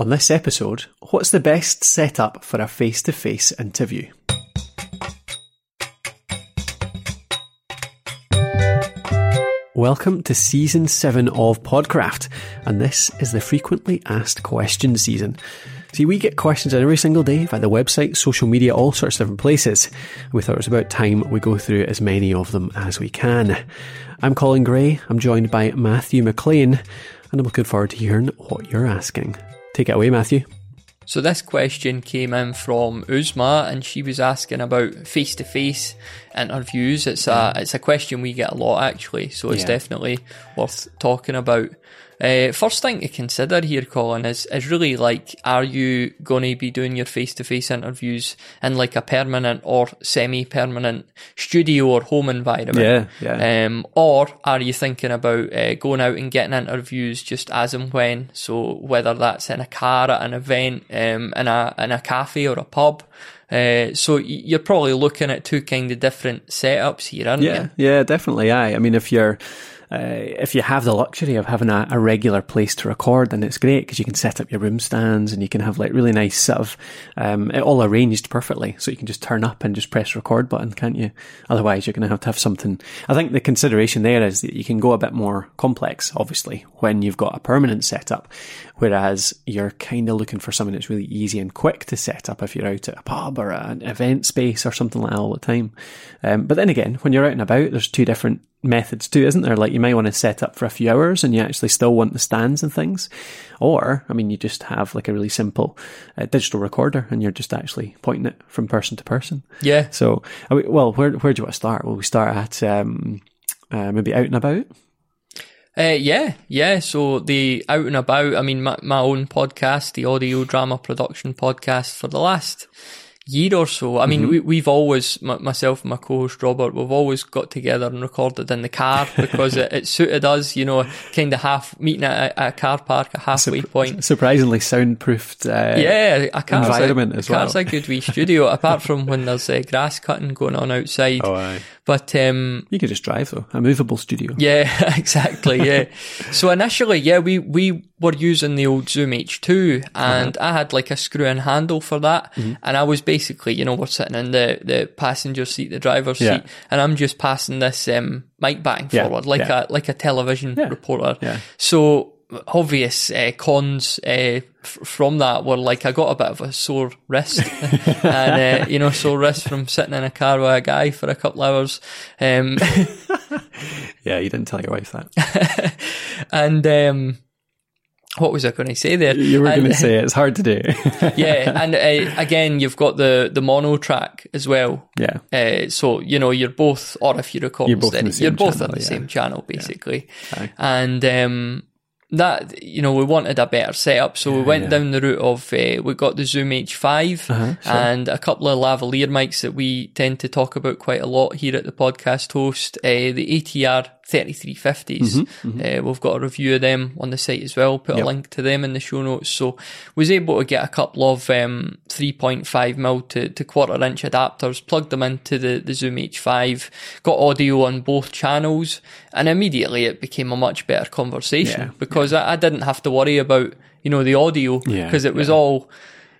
On this episode, what's the best setup for a face-to-face interview? Welcome to Season 7 of PodCraft, and this is the Frequently Asked Questions season. See, we get questions in every single day via the website, social media, all sorts of different places. We thought it was about time we go through as many of them as we can. I'm Colin Gray, I'm joined by Matthew McLean, and I'm looking forward to hearing what you're asking. Take it away, Matthew. So this question came in from Uzma, and she was asking about face-to-face interviews. It's a question we get a lot, actually, so it's definitely worth talking about. First thing to consider here, Colin, is really, like, are you going to be doing your face-to-face interviews in, like, a permanent or semi-permanent studio or home environment? Yeah. Or are you thinking about going out and getting interviews just as and when? So whether that's in a car, at an event, in a cafe or a pub. So you're probably looking at two kind of different setups here, aren't you? Yeah, definitely. I mean, if you have the luxury of having a regular place to record, then it's great because you can set up your room stands and you can have, like, really nice sort of it all arranged perfectly, so you can just turn up and just press record button, can't you? Otherwise, you're going to have something. I think the consideration there is that you can go a bit more complex, obviously, when you've got a permanent setup, whereas you're kind of looking for something that's really easy and quick to set up if you're out at a pub or an event space or something like that all the time. But then again, when you're out and about, there's two different methods too, isn't there? Like, you might want to set up for a few hours and you actually still want the stands and things, or I mean, you just have, like, a really simple digital recorder and you're just actually pointing it from person to person. Yeah. So, well, where do you want to start? Will we start at maybe out and about? Yeah. So the out and about. I mean, my own podcast, the audio drama production podcast, for the last year or so. I mean, we've always, myself and my co-host Robert, we've always got together and recorded in the car because it suited us, you know, kind of half meeting at a car park, a halfway point. Surprisingly soundproofed environment as well. A car's a good wee studio, apart from when there's grass cutting going on outside. Oh, aye. But you could just drive, though. A movable studio. Yeah, exactly, yeah. So initially, we were using the old Zoom H2, and I had, like, a screw-in handle for that, and I was basically, you know, we're sitting in the passenger seat, the driver's seat, and I'm just passing this mic back and forward, like a television reporter. Yeah. So obvious cons from that were, like, I got a bit of a sore wrist and sore wrist from sitting in a car with a guy for a couple of hours. Yeah, you didn't tell your wife that. And what was I going to say there? You were going to say it's hard to do. Yeah, and again, you've got the mono track as well. Yeah. So, you know, you're both, or if you record, you're both on the same channel, basically. Yeah. And that, you know, we wanted a better setup, so we went down the route of we got the Zoom H5 and a couple of lavalier mics that we tend to talk about quite a lot here at the podcast host, the ATR 3350s. We've got a review of them on the site as well, put a link to them in the show notes. So was able to get a couple of 3.5 mil to quarter inch adapters, plugged them into the Zoom H5, got audio on both channels, and immediately it became a much better conversation because I didn't have to worry about, you know, the audio because it was all,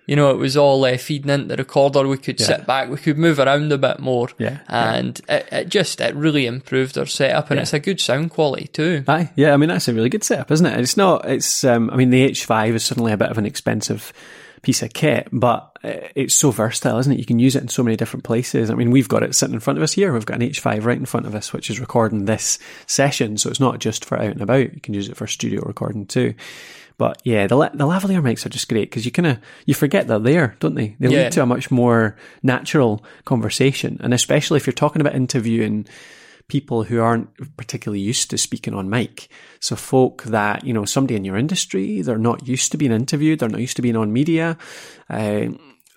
you know, it was all feeding into the recorder. We could sit back, we could move around a bit more, and it really improved our setup, and it's a good sound quality too. Aye, yeah, I mean, that's a really good setup, isn't it? It's not, it's, I mean, the H5 is suddenly a bit of an expensive piece of kit, but it's so versatile, isn't it? You can use it in so many different places. I mean, we've got it sitting in front of us here. We've got an H5 right in front of us, which is recording this session. So it's not just for out and about. You can use it for studio recording too. But yeah, the lavalier mics are just great because you kind of, you forget they're there, don't they? They lead to a much more natural conversation. And especially if you're talking about interviewing people who aren't particularly used to speaking on mic. So folk that, you know, somebody in your industry, they're not used to being interviewed, they're not used to being on media.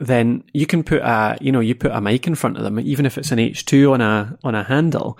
Then you can put a mic in front of them, even if it's an H2 on a handle,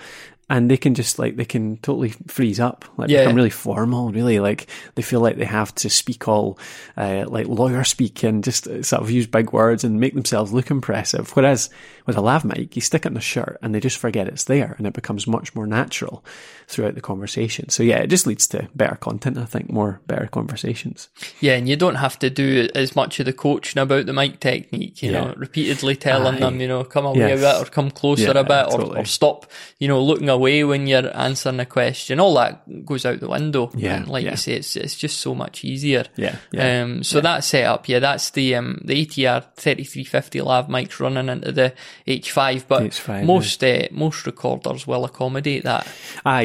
and they can just like, they can totally freeze up, like become really formal, really like they feel like they have to speak all like lawyer speak and just sort of use big words and make themselves look impressive. Whereas with a lav mic, you stick it in the shirt and they just forget it's there, and it becomes much more natural throughout the conversation. So yeah, it just leads to better content, I think, more better conversations. Yeah, and you don't have to do as much of the coaching about the mic technique, you know, repeatedly telling them, you know, come away a bit or come closer a bit or stop, you know, looking away when you're answering a question. All that goes out the window. Yeah, and like you say, it's just so much easier. That setup, that's the ATR 3350 lav mics running into the H5, but most recorders will accommodate that.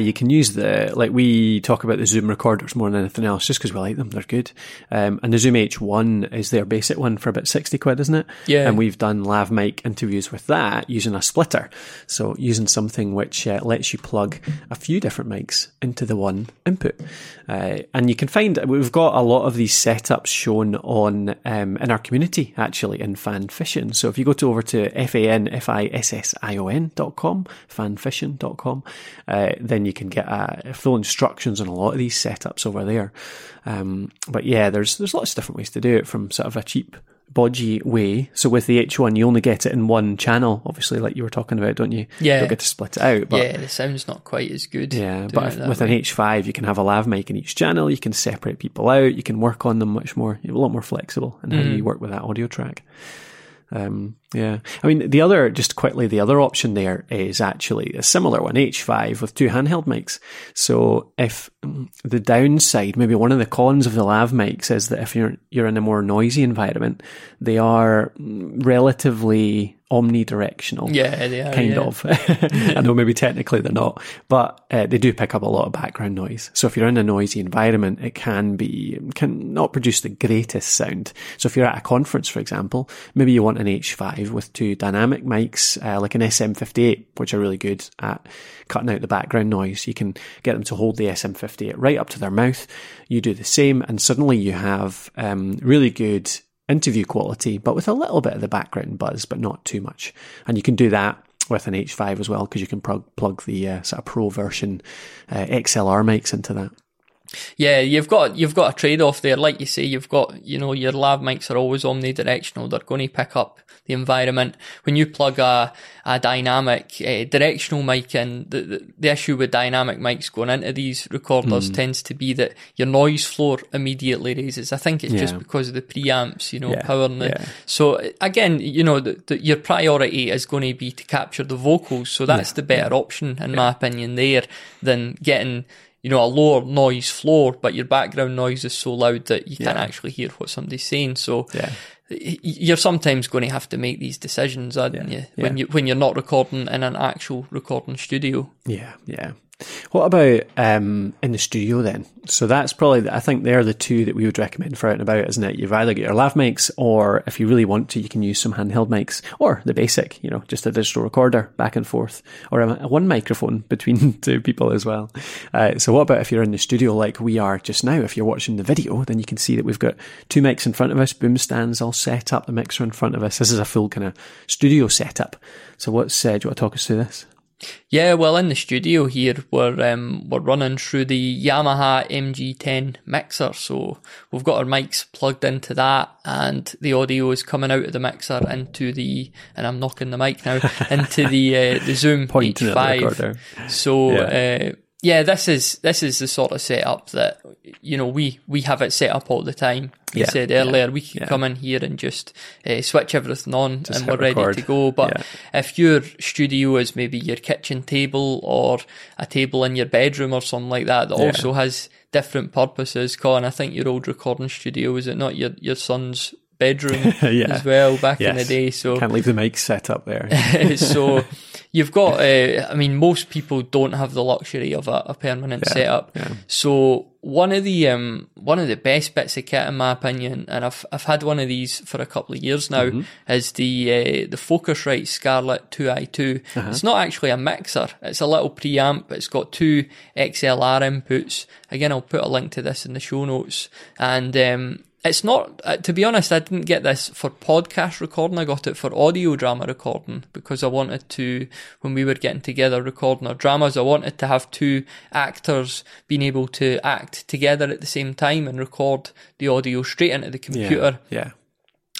You can use the, like we talk about the Zoom recorders more than anything else, just because we like them, they're good. And the Zoom H1 is their basic one for about 60 quid, isn't it? Yeah. And we've done lav mic interviews with that using a splitter. So using something which lets you plug a few different mics into the one input. And you can find, we've got a lot of these setups shown on in our community, actually, in Fanfiction. So if you go to over to fanfission.com, fanfiction.com, then you can get full instructions on a lot of these setups over there. But yeah, there's lots of different ways to do it, from sort of a cheap, bodgy way. So with the H1, you only get it in one channel, obviously, like you were talking about, don't you? Yeah. You don't get to split it out. But, the sound's not quite as good. Yeah, but with an H5, you can have a lav mic in each channel, you can separate people out, you can work on them much more, you're a lot more flexible in how you work with that audio track. I mean, the other option there is actually a similar one, H5 with two handheld mics. So if the downside, maybe one of the cons of the lav mics is that if you're in a more noisy environment, they are relatively omnidirectional. Yeah, they are. Kind of. I know maybe technically they're not, but they do pick up a lot of background noise. So if you're in a noisy environment, it can not produce the greatest sound. So if you're at a conference, for example, maybe you want an H5 with two dynamic mics, like an SM58, which are really good at cutting out the background noise. You can get them to hold the SM58 right up to their mouth. You do the same, and suddenly you have really good interview quality, but with a little bit of the background buzz, but not too much. And you can do that with an H5 as well, because you can plug the sort of pro version XLR mics into that. Yeah, you've got a trade-off there. Like you say, you've got, you know, your lav mics are always omnidirectional. They're going to pick up the environment. When you plug a dynamic directional mic in, the issue with dynamic mics going into these recorders tends to be that your noise floor immediately raises. I think it's just because of the preamps, you know, powering it. Yeah. So again, you know, your priority is going to be to capture the vocals. So that's the better option, in my opinion, there than getting, you know, a lower noise floor, but your background noise is so loud that you can't actually hear what somebody's saying. So you're sometimes going to have to make these decisions, aren't you? When you're not recording in an actual recording studio. Yeah, yeah. What about in the studio then? So that's probably, I think they're the two that we would recommend for out and about, isn't it? You've either got your lav mics, or if you really want to, you can use some handheld mics, or the basic, you know, just a digital recorder back and forth, or one microphone between two people as well. So what about if you're in the studio like we are just now? If you're watching the video, then you can see that we've got two mics in front of us, boom stands all set up, the mixer in front of us. This is a full kind of studio setup. So do you want to talk us through this? Yeah, well, in the studio here, we're running through the Yamaha MG10 mixer, so we've got our mics plugged into that, and the audio is coming out of the mixer into the, and I'm knocking the mic now, into the Zoom H5. So this is the sort of setup that, you know, we have it set up all the time. You said earlier, we can come in here and just switch everything on, just and we're ready to go. But if your studio is maybe your kitchen table or a table in your bedroom or something like that, that also has different purposes. Colin, I think your old recording studio, is it not your son's bedroom as well back in the day? So can't leave the mic set up there. So you've got, I mean, most people don't have the luxury of a permanent setup. Yeah. So one of the best bits of kit, in my opinion, and I've had one of these for a couple of years now, is the Focusrite Scarlett 2i2. It's not actually a mixer; it's a little preamp. It's got two XLR inputs. Again, I'll put a link to this in the show notes, and It's not, to be honest, I didn't get this for podcast recording. I got it for audio drama recording because I wanted to, when we were getting together recording our dramas, I wanted to have two actors being able to act together at the same time and record the audio straight into the computer. Yeah.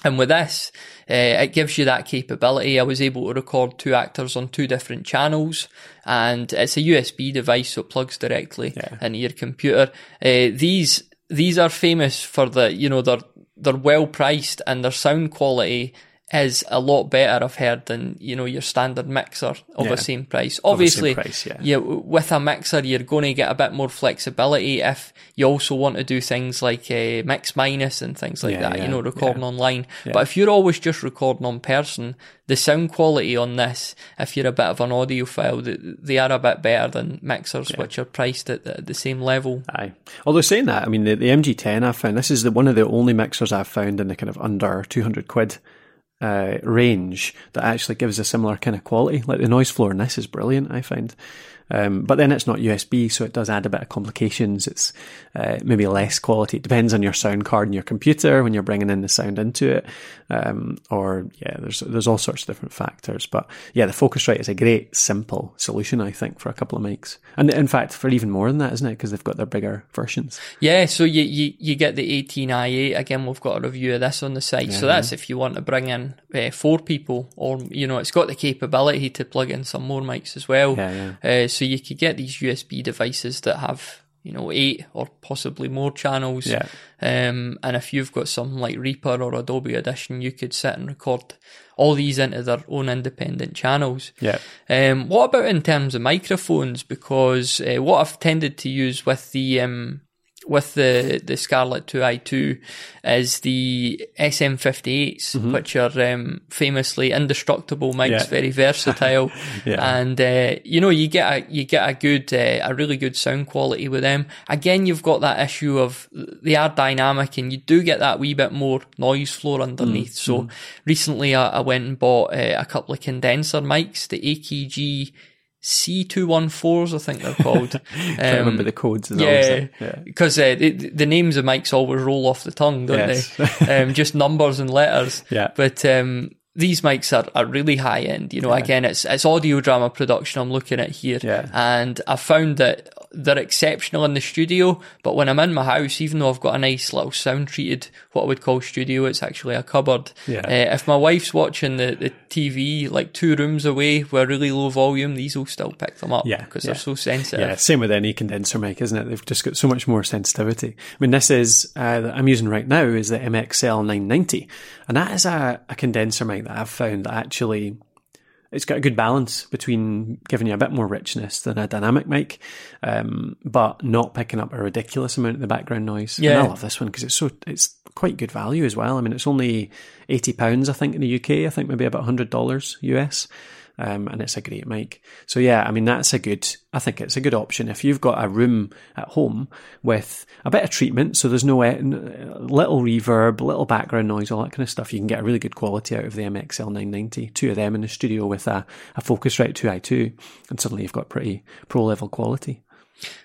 And with this, it gives you that capability. I was able to record two actors on two different channels, and it's a USB device, so it plugs directly into your computer. These are famous for the, you know, they're well priced and their sound quality is a lot better, I've heard, than, you know, your standard mixer of the same price. Obviously, with a mixer, you're going to get a bit more flexibility if you also want to do things like mix minus and things like that, you know, recording online. Yeah. But if you're always just recording on person, the sound quality on this, if you're a bit of an audiophile, they are a bit better than mixers, which are priced at the same level. Aye. Although saying that, I mean, the MG10 I've found, this is one of the only mixers I've found in the kind of under 200 quid range that actually gives a similar kind of quality. Like the noise floor in this is brilliant, I find. But then it's not USB, so it does add a bit of complications. It's maybe less quality. It depends on your sound card and your computer when you're bringing in the sound into it. There's all sorts of different factors. But yeah, the Focusrite is a great, simple solution, I think, for a couple of mics. And in fact, for even more than that, isn't it? Because they've got their bigger versions. Yeah, so you get the 18i8. Again, we've got a review of this on the site. Yeah. So that's if you want to bring in four people, or, you know, it's got the capability to plug in some more mics as well. So you could get these USB devices that have, you know, 8 or possibly more channels. Yeah. And if you've got something like Reaper or Adobe Audition, you could sit and record all these into their own independent channels. Yeah. What about in terms of microphones? Because what I've tended to use with the Scarlett 2i2 is the SM58s, which are famously indestructible mics, very versatile, and you know, you get a good, a really good sound quality with them. Again, you've got that issue of they are dynamic, and you do get that wee bit more noise floor underneath. So recently, I went and bought a couple of condenser mics, the AKG C214s, I think they're called. I remember the codes as well. Yeah, because the names of mics always roll off the tongue, don't they? Just numbers and letters. Yeah. But these mics are really high end. You know, again, it's audio drama production I'm looking at here, and I found that they're exceptional in the studio. But when I'm in my house, even though I've got a nice little sound treated, what I would call studio, it's actually a cupboard. Yeah. If my wife's watching the TV like two rooms away with really low volume, these will still pick them up because they're so sensitive. Yeah, same with any condenser mic, isn't it? They've just got so much more sensitivity. I mean, this is that I'm using right now is the MXL 990, and that is a condenser mic that I've found that actually, it's got a good balance between giving you a bit more richness than a dynamic mic, but not picking up a ridiculous amount of the background noise. Yeah. And I love this one because it's quite good value as well. I mean, it's only £80, I think, in the UK. I think maybe about $100 US. And it's a great mic. So yeah, I mean, I think it's a good option if you've got a room at home with a bit of treatment, so there's no little reverb, little background noise, all that kind of stuff. You can get a really good quality out of the MXL 990, two of them in the studio with a Focusrite 2i2, and suddenly you've got pretty pro-level quality.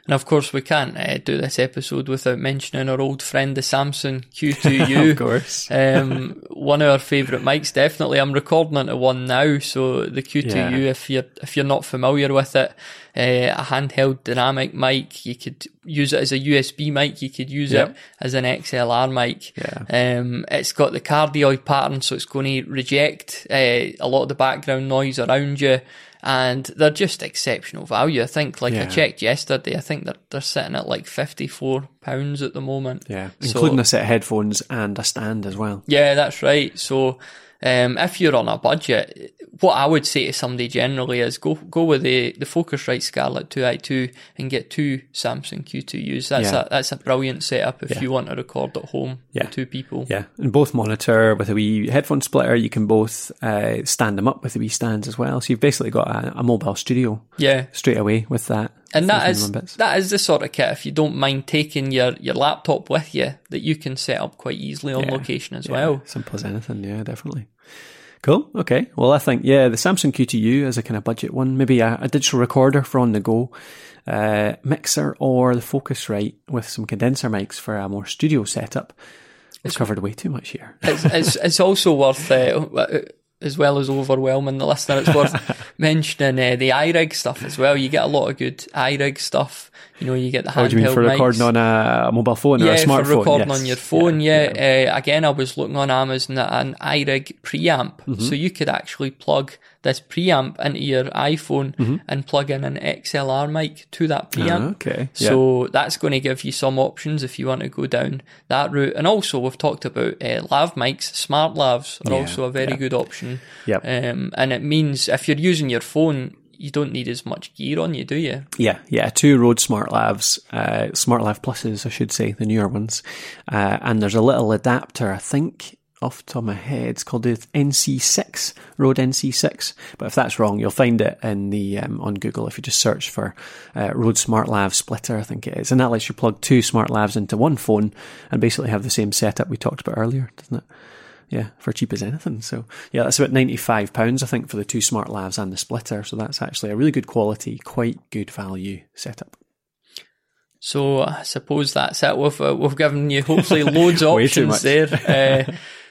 And of course, we can't do this episode without mentioning our old friend, the Samson Q2U. Of course. One of our favourite mics, definitely. I'm recording into one now, so the Q2U, if you're not familiar with it, a handheld dynamic mic, you could use it as a USB mic, you could use it as an XLR mic. Yeah. It's got the cardioid pattern, so it's going to reject a lot of the background noise around you. And they're just exceptional value. I think, I checked yesterday, I think they're sitting at like £54 at the moment. Yeah, including a set of headphones and a stand as well. Yeah, that's right. So if you're on a budget, what I would say to somebody generally is go with the Focusrite Scarlett 2i2 and get two Samson Q2Us. That's a brilliant setup if you want to record at home with two people. Yeah, and both monitor with a wee headphone splitter. You can both stand them up with the wee stands as well. So you've basically got a mobile studio straight away with that. And that is the sort of kit, if you don't mind taking your laptop with you, that you can set up quite easily on location as well. Simple as anything, definitely. Cool, okay. Well, I think, the Samson Q2U is a kind of budget one. Maybe a digital recorder for on the go, mixer, or the Focusrite with some condenser mics for a more studio setup. We've covered way too much here. It's also worth, as well as overwhelming the listener, it's worth mentioning the iRig stuff as well. You get a lot of good iRig stuff. You know, you get the handheld mics. What do you mean, for recording on a mobile phone or a smartphone? For recording on your phone, yeah. Again, I was looking on Amazon at an iRig preamp. Mm-hmm. So you could actually plug this preamp into your iPhone mm-hmm. and plug in an XLR mic to that preamp. Oh, okay. Yeah. So that's going to give you some options if you want to go down that route. And also, we've talked about lav mics. Smart lavs are also a very good option. Yep. And it means if you're using your phone, you don't need as much gear on you, do you? Yeah. Two Rode SmartLavs, SmartLav Pluses, I should say, the newer ones. And there's a little adapter, I think, off the top of my head, it's called the nc6, Rode nc6, but if that's wrong, you'll find it in the on Google if you just search for Rode SmartLav Splitter, I think it is, and that lets you plug two SmartLavs into one phone and basically have the same setup we talked about earlier, doesn't it? Yeah, for cheap as anything. So yeah, that's about £95, I think, for the two SmartLavs and the splitter. So that's actually a really good quality, quite good value setup. So I suppose that's it. We've given you hopefully loads of options there.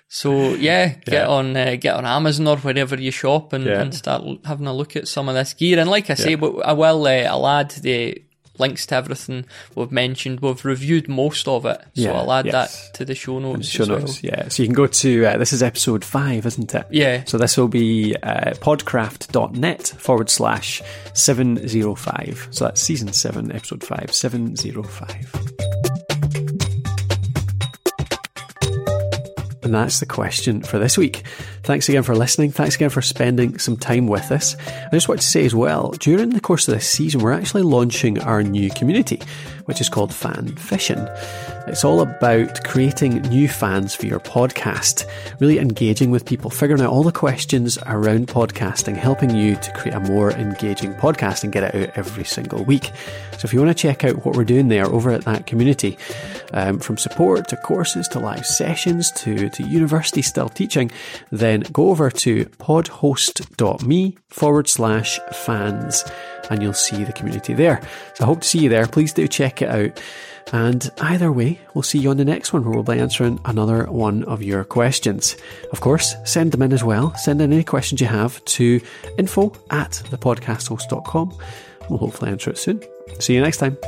So yeah, get on Amazon or wherever you shop and start having a look at some of this gear. And like I say, I will add the links to everything we've mentioned. We've reviewed most of it, so I'll add that to the show notes. And so you can go to this is episode 5, isn't it? Yeah. So this will be podcraft.net/705. So that's season 7, episode 5, 705. And that's the question for this week. Thanks again for listening. Thanks again for spending some time with us. I just want to say as well, during the course of this season, we're actually launching our new community, which is called Fanfiction. It's all about creating new fans for your podcast, really engaging with people, figuring out all the questions around podcasting, helping you to create a more engaging podcast and get it out every single week. So if you want to check out what we're doing there over at that community, from support to courses to live sessions to university style teaching, then go over to podhost.me/fans and you'll see the community there. So I hope to see you there. Please do check it out. And either way, we'll see you on the next one, where we'll be answering another one of your questions. Of course, send them in as well. Send in any questions you have to info@thepodcasthost.com. We'll hopefully answer it soon. See you next time.